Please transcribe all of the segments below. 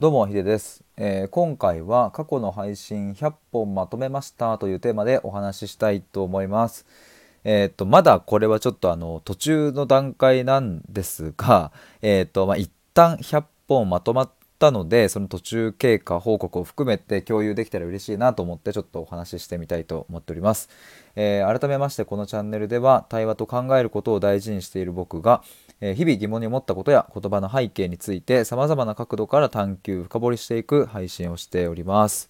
どうもヒデです、今回は過去の配信100本まとめましたというテーマでお話ししたいと思います。まだこれはちょっと途中の段階なんですが、一旦100本まとまったので、その途中経過報告を含めて共有できたら嬉しいなと思ってちょっとお話ししてみたいと思っております。改めましてこのチャンネルでは対話と考えることを大事にしている僕が日々疑問に思ったことや言葉の背景について様々な角度から探求深掘りしていく配信をしております、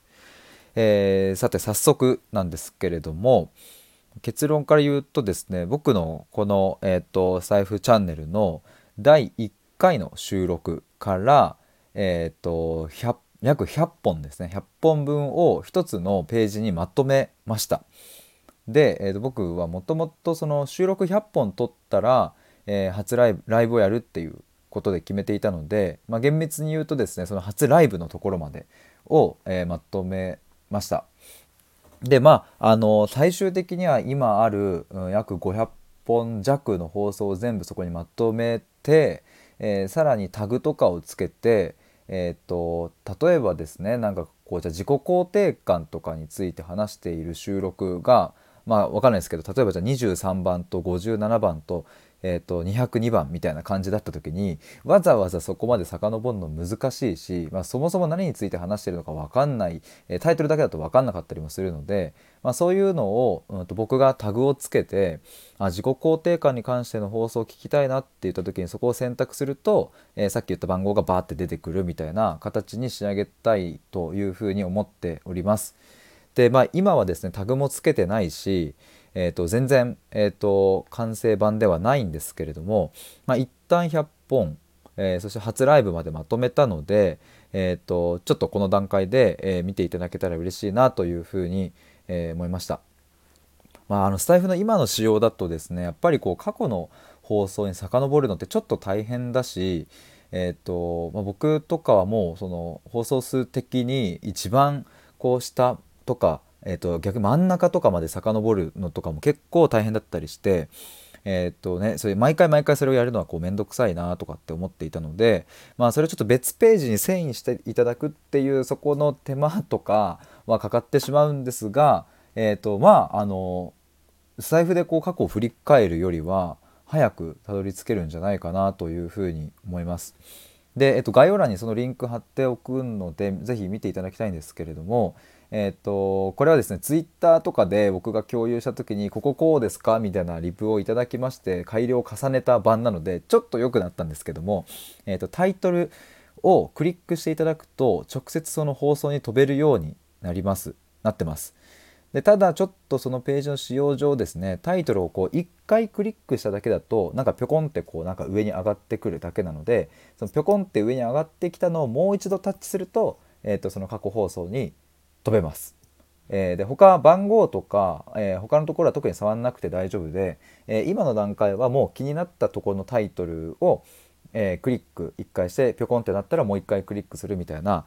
さて早速なんですけれども、結論から言うとですね、僕のこの、財布チャンネルの第1回の収録から、約100本ですね、100本分を1つのページにまとめました。で、僕はもともとその収録100本撮ったら初ライブをやるっていうことで決めていたので、厳密に言うとですね、その初ライブのところまでを、まとめました。で、最終的には今ある、約500本弱の放送を全部そこにまとめて、さらにタグとかをつけて、例えばですね、自己肯定感とかについて話している収録が、わかんないですけど、例えばじゃあ23番と57番と202番みたいな感じだった時に、わざわざそこまで遡るの難しいし、そもそも何について話してるのか分かんない、タイトルだけだと分かんなかったりもするので、そういうのを、僕がタグをつけて自己肯定感に関しての放送を聞きたいなって言った時にそこを選択すると、さっき言った番号がバーって出てくるみたいな形に仕上げたいというふうに思っております。で、今はですねタグもつけてないし、全然、完成版ではないんですけれども、一旦100本、そして初ライブまでまとめたので、ちょっとこの段階で、見ていただけたら嬉しいなというふうに、思いました。スタイフの今の仕様だとですね、やっぱり過去の放送に遡るのってちょっと大変だし、僕とかはもうその放送数的に一番下とか逆真ん中とかまで遡るのとかも結構大変だったりして、それ毎回それをやるのは面倒くさいなとかって思っていたので、それをちょっと別ページに遷移していただくっていうそこの手間とかはかかってしまうんですが、スタイフで過去を振り返るよりは早くたどり着けるんじゃないかなというふうに思います。で、概要欄にそのリンク貼っておくのでぜひ見ていただきたいんですけれども、これはですねツイッターとかで僕が共有した時にこうですかみたいなリプをいただきまして改良を重ねた版なのでちょっと良くなったんですけども、タイトルをクリックしていただくと直接その放送に飛べるようになってます。で、ただちょっとそのページの仕様上ですね、タイトルを1回クリックしただけだとピョコンって上に上がってくるだけなので、そのピョコンって上に上がってきたのをもう一度タッチすると、その過去放送に飛べます。で、他番号とか、他のところは特に触んなくて大丈夫で、今の段階はもう気になったところのタイトルを、クリック1回してピョコンってなったらもう1回クリックするみたいな、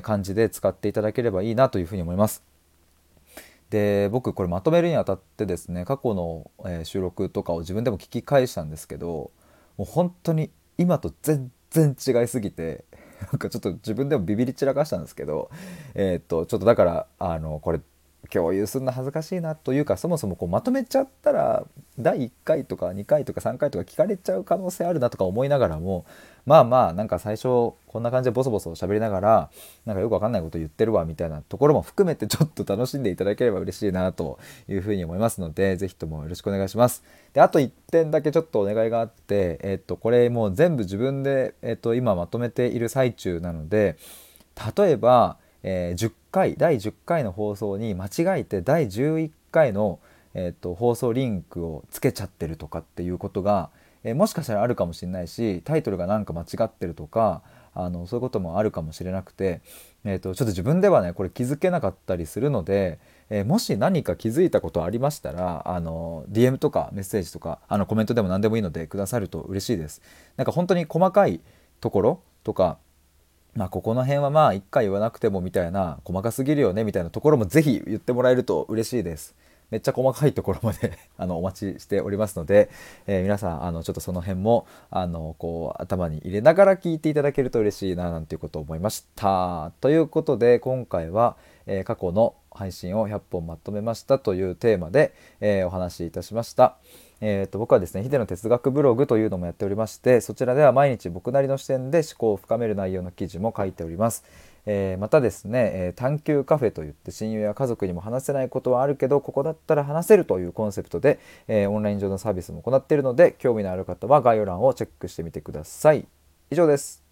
感じで使っていただければいいなというふうに思います。で、僕これまとめるにあたってですね、過去の収録とかを自分でも聞き返したんですけど、もう本当に今と全然違いすぎてちょっと自分でもビビり散らかしたんですけど、ちょっとだからこれ共有するの恥ずかしいなというか、そもそもまとめちゃったら第1回とか2回とか3回とか聞かれちゃう可能性あるなとか思いながらも、最初こんな感じでボソボソ喋りながらよくわかんないこと言ってるわみたいなところも含めてちょっと楽しんでいただければ嬉しいなというふうに思いますので、ぜひともよろしくお願いします。で、あと1点だけちょっとお願いがあって、これもう全部自分で、今まとめている最中なので、例えば、第10回の放送に間違えて第11回の、放送リンクをつけちゃってるとかっていうことが、もしかしたらあるかもしれないし、タイトルが間違ってるとかそういうこともあるかもしれなくて、ちょっと自分ではこれ気づけなかったりするので、もし何か気づいたことありましたらDM とかメッセージとかコメントでも何でもいいのでくださると嬉しいです。本当に細かいところとかここの辺は一回言わなくてもみたいな、細かすぎるよねみたいなところもぜひ言ってもらえると嬉しいです。めっちゃ細かいところまでお待ちしておりますので、皆さんちょっとその辺もこう頭に入れながら聞いていただけると嬉しいななんていうことを思いました。ということで今回は、過去の配信を100本まとめましたというテーマで、お話しいたしました。僕はですねヒデの哲学ブログというのもやっておりまして、そちらでは毎日僕なりの視点で思考を深める内容の記事も書いております。またですね、探求カフェといって親友や家族にも話せないことはあるけどここだったら話せるというコンセプトで、オンライン上のサービスも行っているので興味のある方は概要欄をチェックしてみてください。以上です。